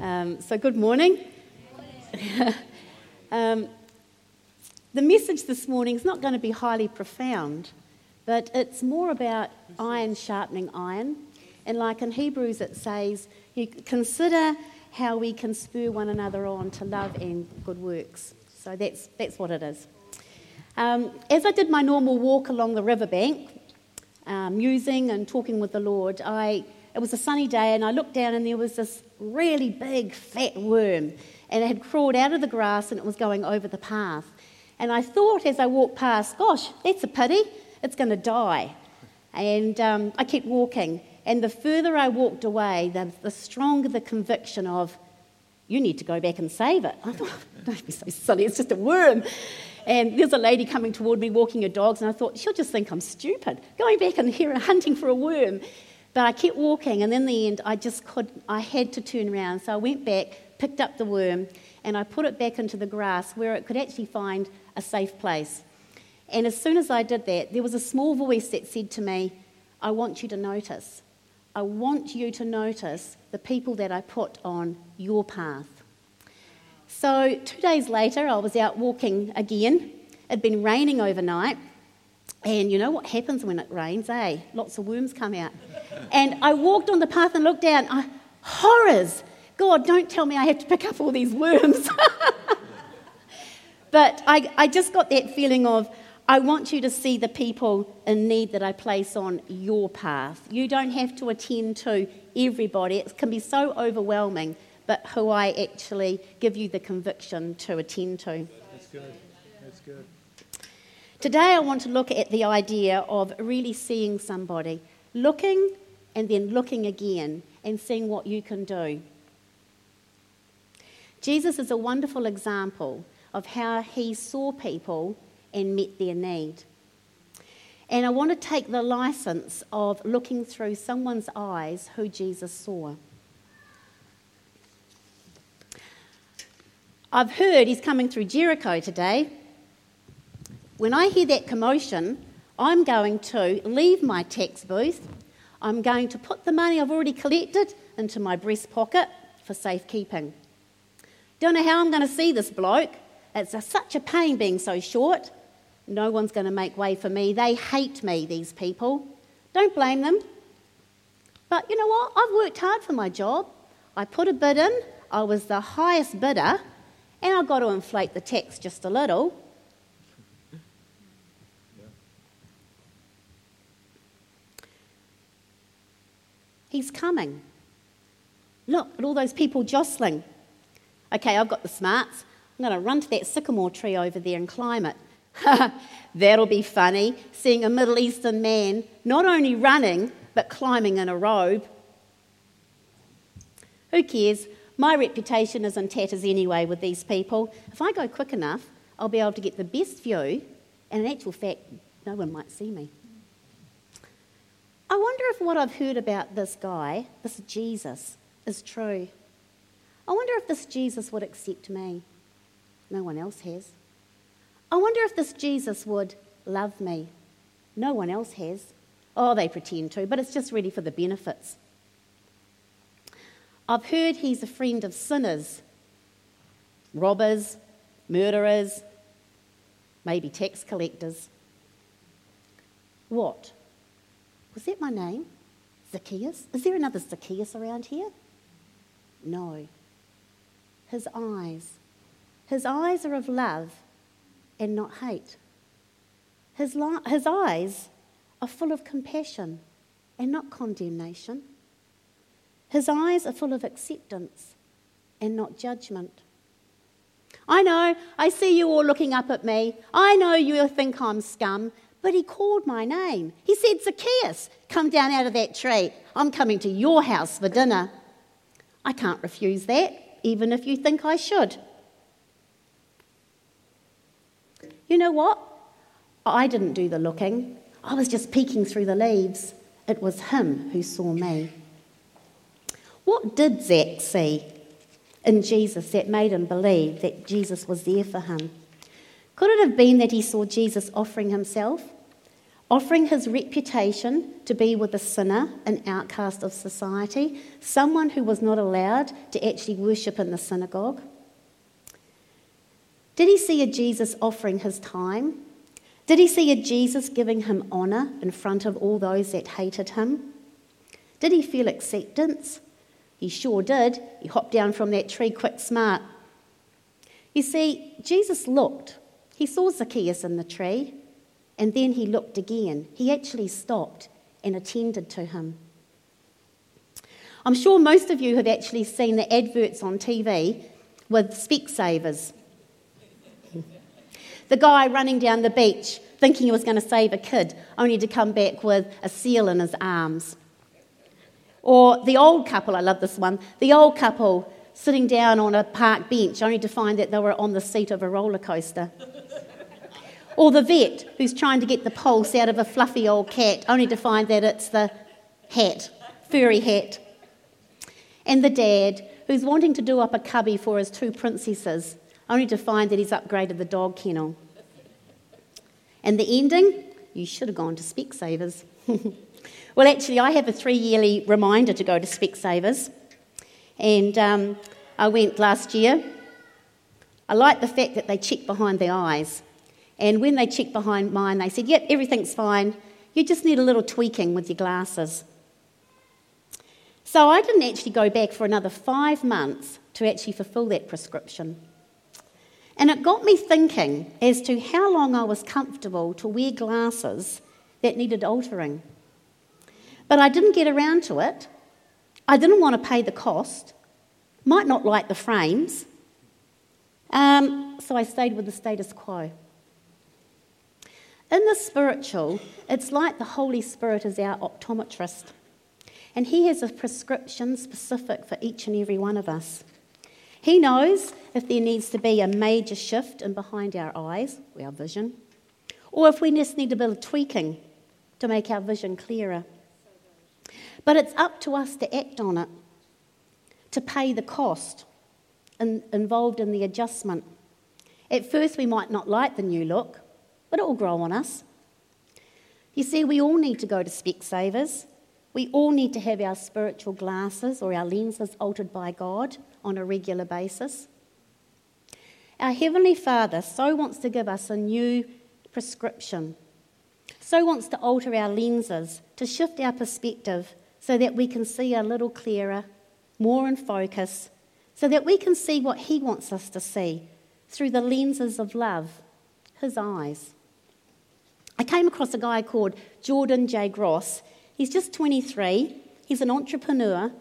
So good morning. Good morning. The message this morning is not going to be highly profound, but it's more about iron sharpening iron. And like in Hebrews it says, you consider how we can spur one another on to love and good works. So that's what it is. As I did my normal walk along the riverbank, musing and talking with the Lord, it was a sunny day and I looked down and there was this really big fat worm and it had crawled out of the grass and it was going over the path. And I thought as I walked past, gosh, that's a pity, it's going to die. And I kept walking, and the further I walked away, the stronger the conviction of, you need to go back and save it. I thought, don't be so silly, it's just a worm. And there's a lady coming toward me walking her dogs and I thought, she'll just think I'm stupid, going back and here hunting for a worm. But I kept walking, and in the end, I had to turn around. So I went back, picked up the worm, and I put it back into the grass where it could actually find a safe place. And as soon as I did that, there was a small voice that said to me, I want you to notice. I want you to notice the people that I put on your path. So 2 days later, I was out walking again. It'd been raining overnight. And you know what happens when it rains, eh? Lots of worms come out. And I walked on the path and looked down. Horrors! God, don't tell me I have to pick up all these worms. But I just got that feeling of, I want you to see the people in need that I place on your path. You don't have to attend to everybody. It can be so overwhelming, but who I actually give you the conviction to attend to. That's good. That's good. Today I want to look at the idea of really seeing somebody, looking and then looking again and seeing what you can do. Jesus is a wonderful example of how he saw people and met their need. And I want to take the license of looking through someone's eyes who Jesus saw. I've heard he's coming through Jericho today. When I hear that commotion, I'm going to leave my tax booth. I'm going to put the money I've already collected into my breast pocket for safekeeping. Don't know how I'm going to see this bloke. It's such a pain being so short. No one's going to make way for me. They hate me, these people. Don't blame them. But you know what? I've worked hard for my job. I put a bid in. I was the highest bidder. And I've got to inflate the tax just a little. He's coming. Look at all those people jostling. Okay, I've got the smarts. I'm going to run to that sycamore tree over there and climb it. That'll be funny, seeing a Middle Eastern man not only running, but climbing in a robe. Who cares? My reputation is in tatters anyway with these people. If I go quick enough, I'll be able to get the best view, and in actual fact, no one might see me. I wonder if what I've heard about this guy, this Jesus, is true. I wonder if this Jesus would accept me. No one else has. I wonder if this Jesus would love me. No one else has. Oh, they pretend to, but it's just really for the benefits. I've heard he's a friend of sinners, robbers, murderers, maybe tax collectors. What? Was that my name? Zacchaeus? Is there another Zacchaeus around here? No. His eyes are of love and not hate. His eyes are full of compassion and not condemnation. His eyes are full of acceptance and not judgment. I know, I see you all looking up at me. I know you think I'm scum. But he called my name. He said, Zacchaeus, come down out of that tree. I'm coming to your house for dinner. I can't refuse that, even if you think I should. You know what? I didn't do the looking. I was just peeking through the leaves. It was him who saw me. What did Zach see in Jesus that made him believe that Jesus was there for him? Could it have been that he saw Jesus offering himself, offering his reputation to be with a sinner, an outcast of society, someone who was not allowed to actually worship in the synagogue? Did he see a Jesus offering his time? Did he see a Jesus giving him honour in front of all those that hated him? Did he feel acceptance? He sure did. He hopped down from that tree quick smart. You see, Jesus looked. He saw Zacchaeus in the tree, and then he looked again. He actually stopped and attended to him. I'm sure most of you have actually seen the adverts on TV with Specsavers. The guy running down the beach thinking he was going to save a kid, only to come back with a seal in his arms. Or the old couple, I love this one, the old couple sitting down on a park bench only to find that they were on the seat of a roller coaster. Or the vet who's trying to get the pulse out of a fluffy old cat only to find that it's the hat, furry hat. And the dad who's wanting to do up a cubby for his two princesses only to find that he's upgraded the dog kennel. And the ending? You should have gone to Specsavers. Well, actually, I have a 3-yearly reminder to go to Specsavers. And I went last year. I like the fact that they check behind the eyes. And when they checked behind mine, they said, yep, everything's fine. You just need a little tweaking with your glasses. So I didn't actually go back for another 5 months to actually fulfil that prescription. And it got me thinking as to how long I was comfortable to wear glasses that needed altering. But I didn't get around to it. I didn't want to pay the cost. Might not like the frames. So I stayed with the status quo. In the spiritual, it's like the Holy Spirit is our optometrist. And he has a prescription specific for each and every one of us. He knows if there needs to be a major shift in behind our eyes, our vision, or if we just need a bit of tweaking to make our vision clearer. But it's up to us to act on it, to pay the cost involved in the adjustment. At first, we might not like the new look, but it will grow on us. You see, we all need to go to Specsavers. We all need to have our spiritual glasses or our lenses altered by God on a regular basis. Our Heavenly Father so wants to give us a new prescription, so wants to alter our lenses, to shift our perspective so that we can see a little clearer, more in focus, so that we can see what He wants us to see through the lenses of love, His eyes. I came across a guy called Jordan J. Gross. He's just 23. He's an entrepreneur,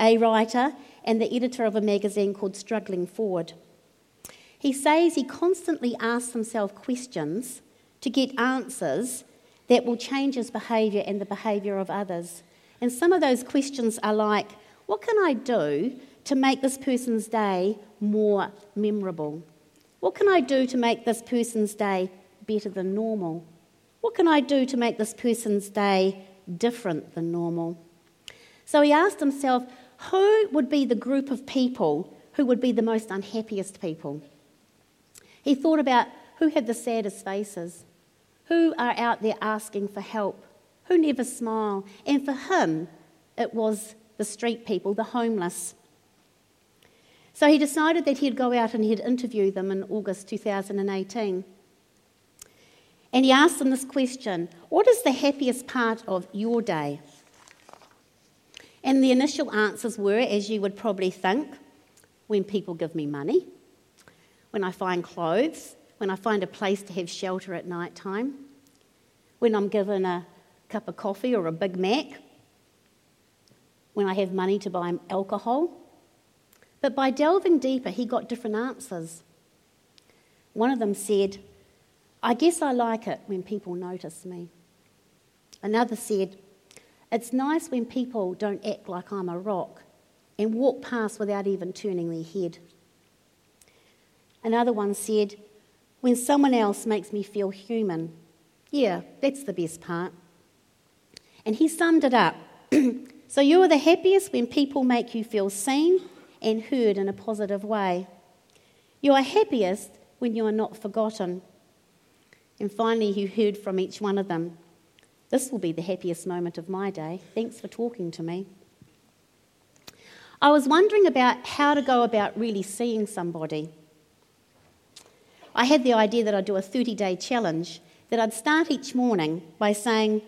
a writer, and the editor of a magazine called Struggling Forward. He says he constantly asks himself questions to get answers that will change his behaviour and the behaviour of others. And some of those questions are like, what can I do to make this person's day more memorable? What can I do to make this person's day better than normal? What can I do to make this person's day different than normal? So he asked himself, who would be the group of people who would be the most unhappiest people? He thought about who had the saddest faces, who are out there asking for help, who never smile. And for him, it was the street people, the homeless. So he decided that he'd go out and he'd interview them in August 2018. And he asked them this question, what is the happiest part of your day? And the initial answers were, as you would probably think, when people give me money, when I find clothes, when I find a place to have shelter at night time, when I'm given a cup of coffee or a Big Mac, when I have money to buy alcohol. But by delving deeper, he got different answers. One of them said, I guess I like it when people notice me. Another said, it's nice when people don't act like I'm a rock and walk past without even turning their head. Another one said, when someone else makes me feel human. Yeah, that's the best part. And he summed it up. So you are the happiest when people make you feel seen and heard in a positive way. You are happiest when you are not forgotten. And finally, you heard from each one of them. This will be the happiest moment of my day. Thanks for talking to me. I was wondering about how to go about really seeing somebody. I had the idea that I'd do a 30-day challenge, that I'd start each morning by saying,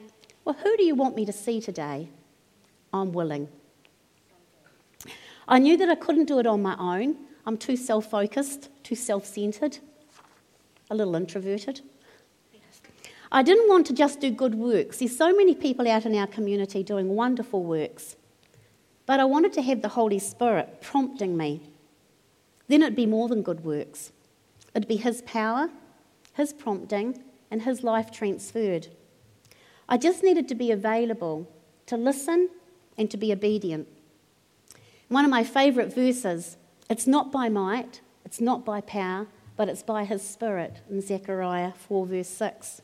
well, who do you want me to see today? I'm willing. I knew that I couldn't do it on my own. I'm too self-focused, too self-centred, a little introverted. I didn't want to just do good works. There's so many people out in our community doing wonderful works. But I wanted to have the Holy Spirit prompting me. Then it'd be more than good works. It'd be His power, His prompting, and His life transferred. I just needed to be available, to listen, and to be obedient. One of my favourite verses, it's not by might, it's not by power, but it's by His Spirit, in Zechariah 4, verse 6.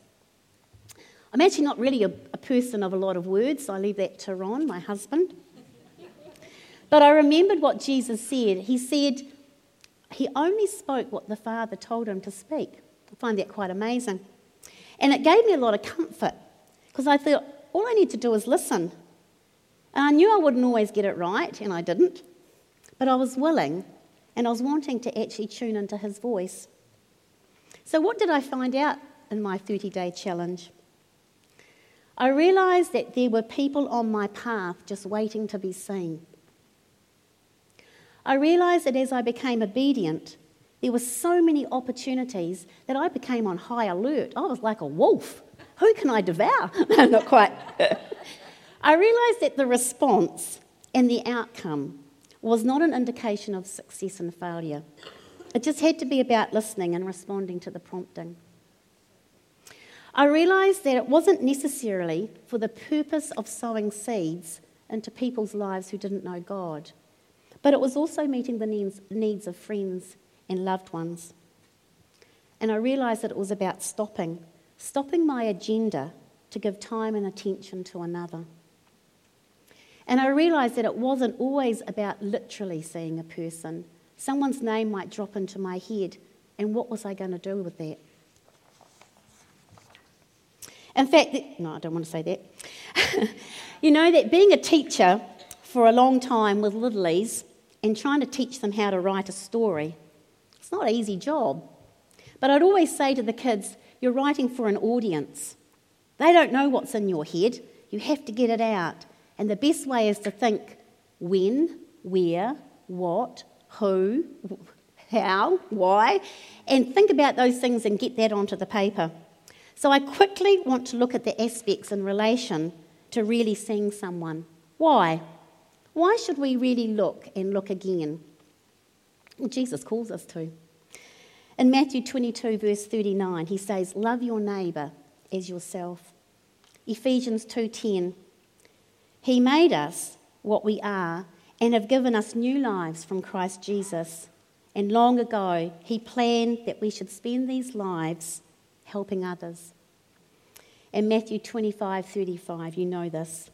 I'm actually not really a person of a lot of words, so I leave that to Ron, my husband. But I remembered what Jesus said. He said He only spoke what the Father told Him to speak. I find that quite amazing. And it gave me a lot of comfort, because I thought, all I need to do is listen. And I knew I wouldn't always get it right, and I didn't. But I was willing, and I was wanting to actually tune into His voice. So what did I find out in my 30-day challenge? I realised that there were people on my path just waiting to be seen. I realised that as I became obedient, there were so many opportunities that I became on high alert. I was like a wolf. Who can I devour? No, not quite. I realised that the response and the outcome was not an indication of success and failure. It just had to be about listening and responding to the prompting. I realised that it wasn't necessarily for the purpose of sowing seeds into people's lives who didn't know God, but it was also meeting the needs of friends and loved ones. And I realised that it was about stopping my agenda to give time and attention to another. And I realised that it wasn't always about literally seeing a person. Someone's name might drop into my head, and what was I going to do with that? In fact, no, I don't want to say that. You know that being a teacher for a long time with littlies and trying to teach them how to write a story, it's not an easy job. But I'd always say to the kids, you're writing for an audience. They don't know what's in your head. You have to get it out. And the best way is to think when, where, what, who, how, why, and think about those things and get that onto the paper. So I quickly want to look at the aspects in relation to really seeing someone. Why? Why should we really look and look again? Well, Jesus calls us to. In Matthew 22, verse 39, He says, love your neighbour as yourself. Ephesians 2:10, He made us what we are and have given us new lives from Christ Jesus. And long ago, He planned that we should spend these lives helping others. In Matthew 25:35, you know this.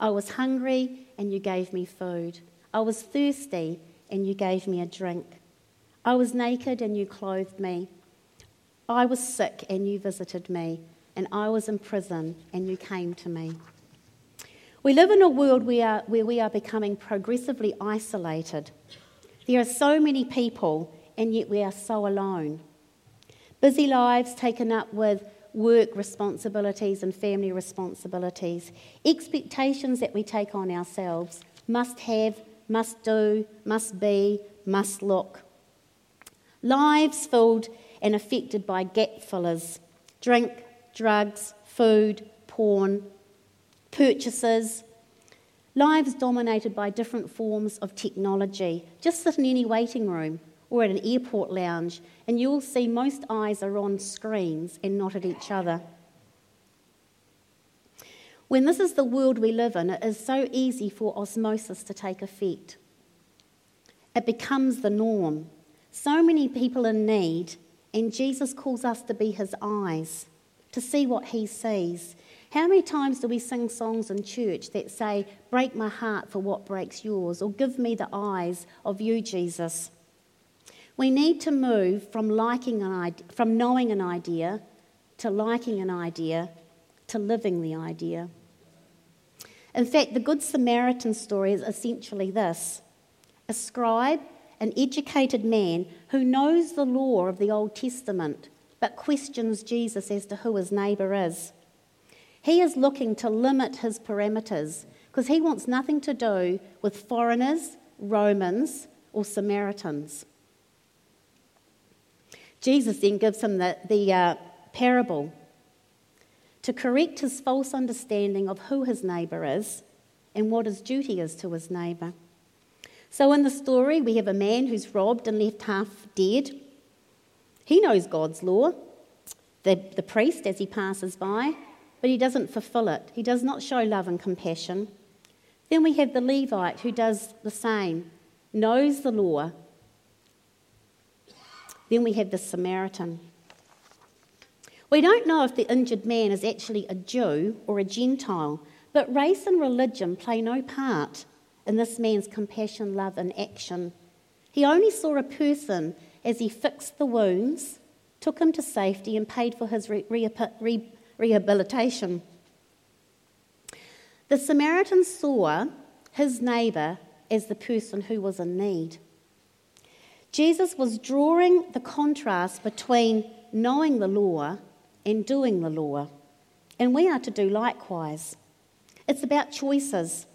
I was hungry and you gave me food. I was thirsty and you gave me a drink. I was naked and you clothed me. I was sick and you visited me. And I was in prison and you came to me. We live in a world where we are becoming progressively isolated. There are so many people, and yet we are so alone. Busy lives taken up with work responsibilities and family responsibilities. Expectations that we take on ourselves. Must have, must do, must be, must look. Lives filled and affected by gap fillers. Drink, drugs, food, porn, purchases. Lives dominated by different forms of technology. Just sit in any waiting room or at an airport lounge, and you'll see most eyes are on screens and not at each other. When this is the world we live in, it is so easy for osmosis to take effect. It becomes the norm. So many people in need, and Jesus calls us to be His eyes, to see what He sees. How many times do we sing songs in church that say, break my heart for what breaks yours, or give me the eyes of you, Jesus? We need to move from knowing an idea to liking an idea to living the idea. In fact, the Good Samaritan story is essentially this. A scribe, an educated man who knows the law of the Old Testament, but questions Jesus as to who his neighbour is. He is looking to limit his parameters because he wants nothing to do with foreigners, Romans, or Samaritans. Jesus then gives him the parable to correct his false understanding of who his neighbour is and what his duty is to his neighbour. So in the story, we have a man who's robbed and left half dead. He knows God's law, the priest as he passes by, but he doesn't fulfil it. He does not show love and compassion. Then we have the Levite who does the same, knows the law. Then we have the Samaritan. We don't know if the injured man is actually a Jew or a Gentile, but race and religion play no part in this man's compassion, love, and action. He only saw a person as he fixed the wounds, took him to safety, and paid for his rehabilitation. The Samaritan saw his neighbour as the person who was in need. Jesus was drawing the contrast between knowing the law and doing the law, and we are to do likewise. It's about choices.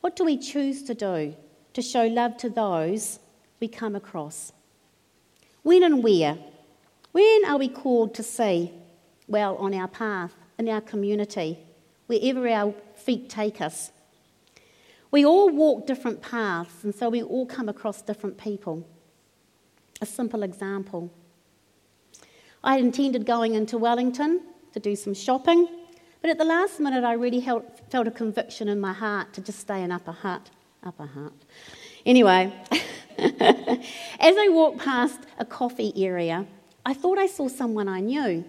What do we choose to do to show love to those we come across? When and where? When are we called to see? Well, on our path, in our community, wherever our feet take us. We all walk different paths, and so we all come across different people. A simple example. I had intended going into Wellington to do some shopping, but at the last minute I really felt a conviction in my heart to just stay in Upper Hutt. Anyway, as I walked past a coffee area, I thought I saw someone I knew,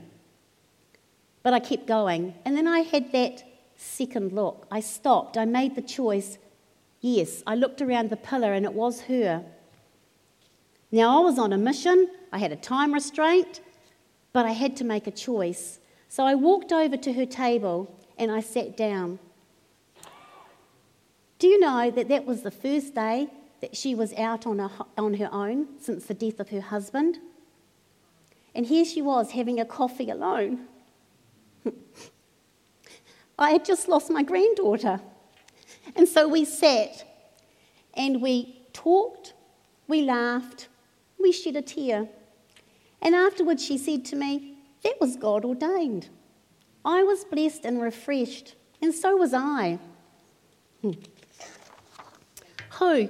but I kept going. And then I had that second look. I stopped. I made the choice. Yes, I looked around the pillar and it was her. Now, I was on a mission. I had a time restraint, but I had to make a choice. So I walked over to her table and I sat down. Do you know that that was the first day that she was out on her own since the death of her husband? And here she was having a coffee alone. I had just lost my granddaughter. And so we sat and we talked, we laughed, we shed a tear. And afterwards she said to me, "That was God ordained. I was blessed and refreshed, and so was I." Who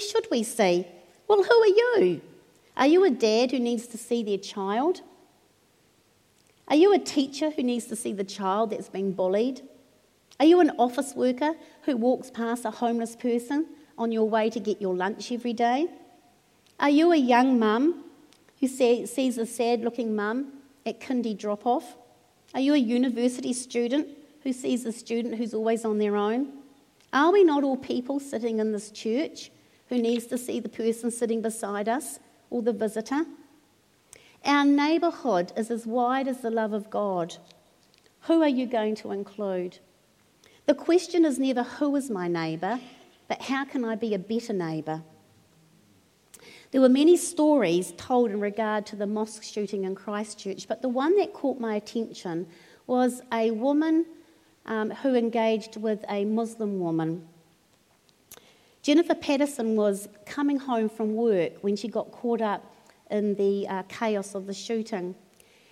should we see? Well, who are you? Are you a dad who needs to see their child? Are you a teacher who needs to see the child that's being bullied? Are you an office worker who walks past a homeless person on your way to get your lunch every day? Are you a young mum who sees a sad-looking mum at kindy drop-off? Are you a university student who sees a student who's always on their own? Are we not all people sitting in this church who needs to see the person sitting beside us or the visitor? Our neighbourhood is as wide as the love of God. Who are you going to include? The question is never who is my neighbour, but how can I be a better neighbour? There were many stories told in regard to the mosque shooting in Christchurch, but the one that caught my attention was a woman who engaged with a Muslim woman. Jennifer Patterson was coming home from work when she got caught up in the chaos of the shooting.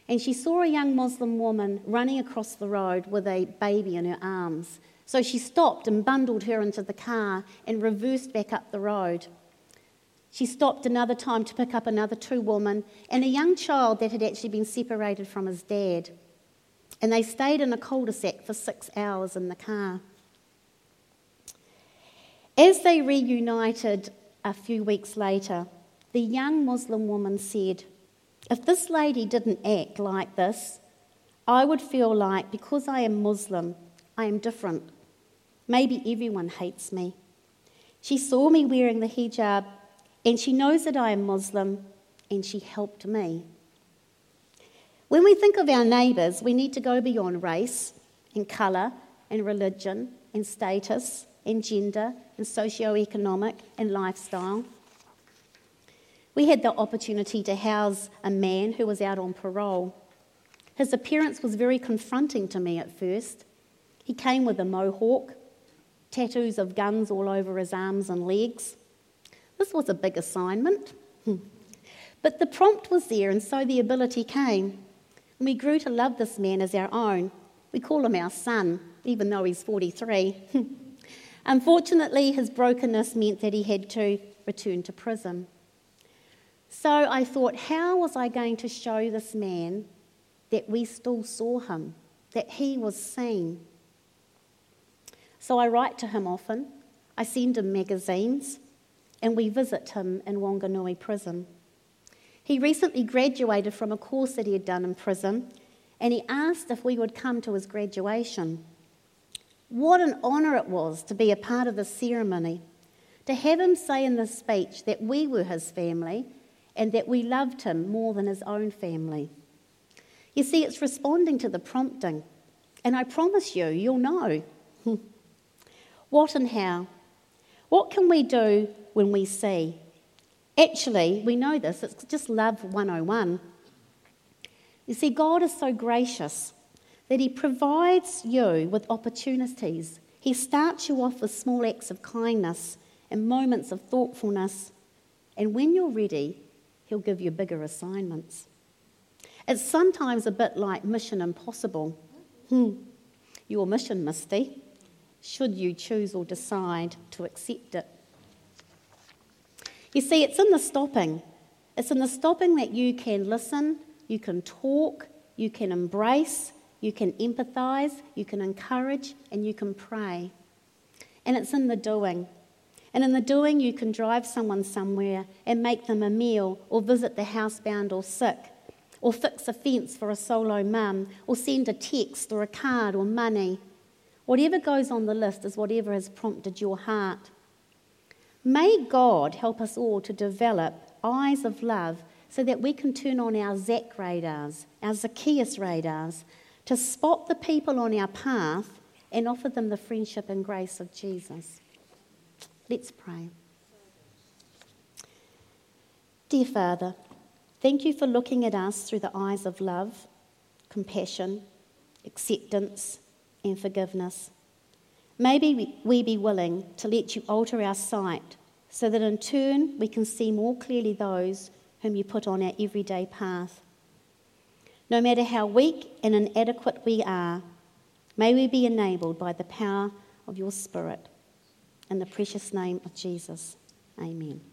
And she saw a young Muslim woman running across the road with a baby in her arms. So she stopped and bundled her into the car and reversed back up the road. She stopped another time to pick up another two women and a young child that had actually been separated from his dad. And they stayed in a cul-de-sac for 6 hours in the car. As they reunited a few weeks later, the young Muslim woman said, "If this lady didn't act like this, I would feel like, because I am Muslim, I am different. Maybe everyone hates me. She saw me wearing the hijab, and she knows that I am Muslim, and she helped me." When we think of our neighbours, we need to go beyond race in colour, in religion, in status, in gender, in socioeconomic, in lifestyle. We had the opportunity to house a man who was out on parole. His appearance was very confronting to me at first. He came with a mohawk, tattoos of guns all over his arms and legs. This was a big assignment. But the prompt was there, and so the ability came. And we grew to love this man as our own. We call him our son, even though he's 43. Unfortunately, his brokenness meant that he had to return to prison. So I thought, how was I going to show this man that we still saw him, that he was seen? So I write to him often, I send him magazines, and we visit him in Whanganui prison. He recently graduated from a course that he had done in prison, and he asked if we would come to his graduation. What an honour it was to be a part of the ceremony, to have him say in this speech that we were his family and that we loved him more than his own family. You see, it's responding to the prompting, and I promise you, you'll know. What and how? What can we do when we see? Actually, we know this, it's just love 101. You see, God is so gracious that he provides you with opportunities. He starts you off with small acts of kindness and moments of thoughtfulness, and when you're ready, he'll give you bigger assignments. It's sometimes a bit like Mission Impossible. Your mission, Misty, should you choose or decide to accept it. You see, it's in the stopping. It's in the stopping that you can listen, you can talk, you can embrace, you can empathise, you can encourage, and you can pray. And it's in the doing. And in the doing, you can drive someone somewhere and make them a meal, or visit the housebound or sick, or fix a fence for a solo mum, or send a text or a card or money. Whatever goes on the list is whatever has prompted your heart. May God help us all to develop eyes of love so that we can turn on our Zach radars, our Zacchaeus radars, to spot the people on our path and offer them the friendship and grace of Jesus. Let's pray. Dear Father, thank you for looking at us through the eyes of love, compassion, acceptance, and forgiveness. Maybe we be willing to let you alter our sight so that in turn we can see more clearly those whom you put on our everyday path. No matter how weak and inadequate we are, may we be enabled by the power of your Spirit. In the precious name of Jesus, amen.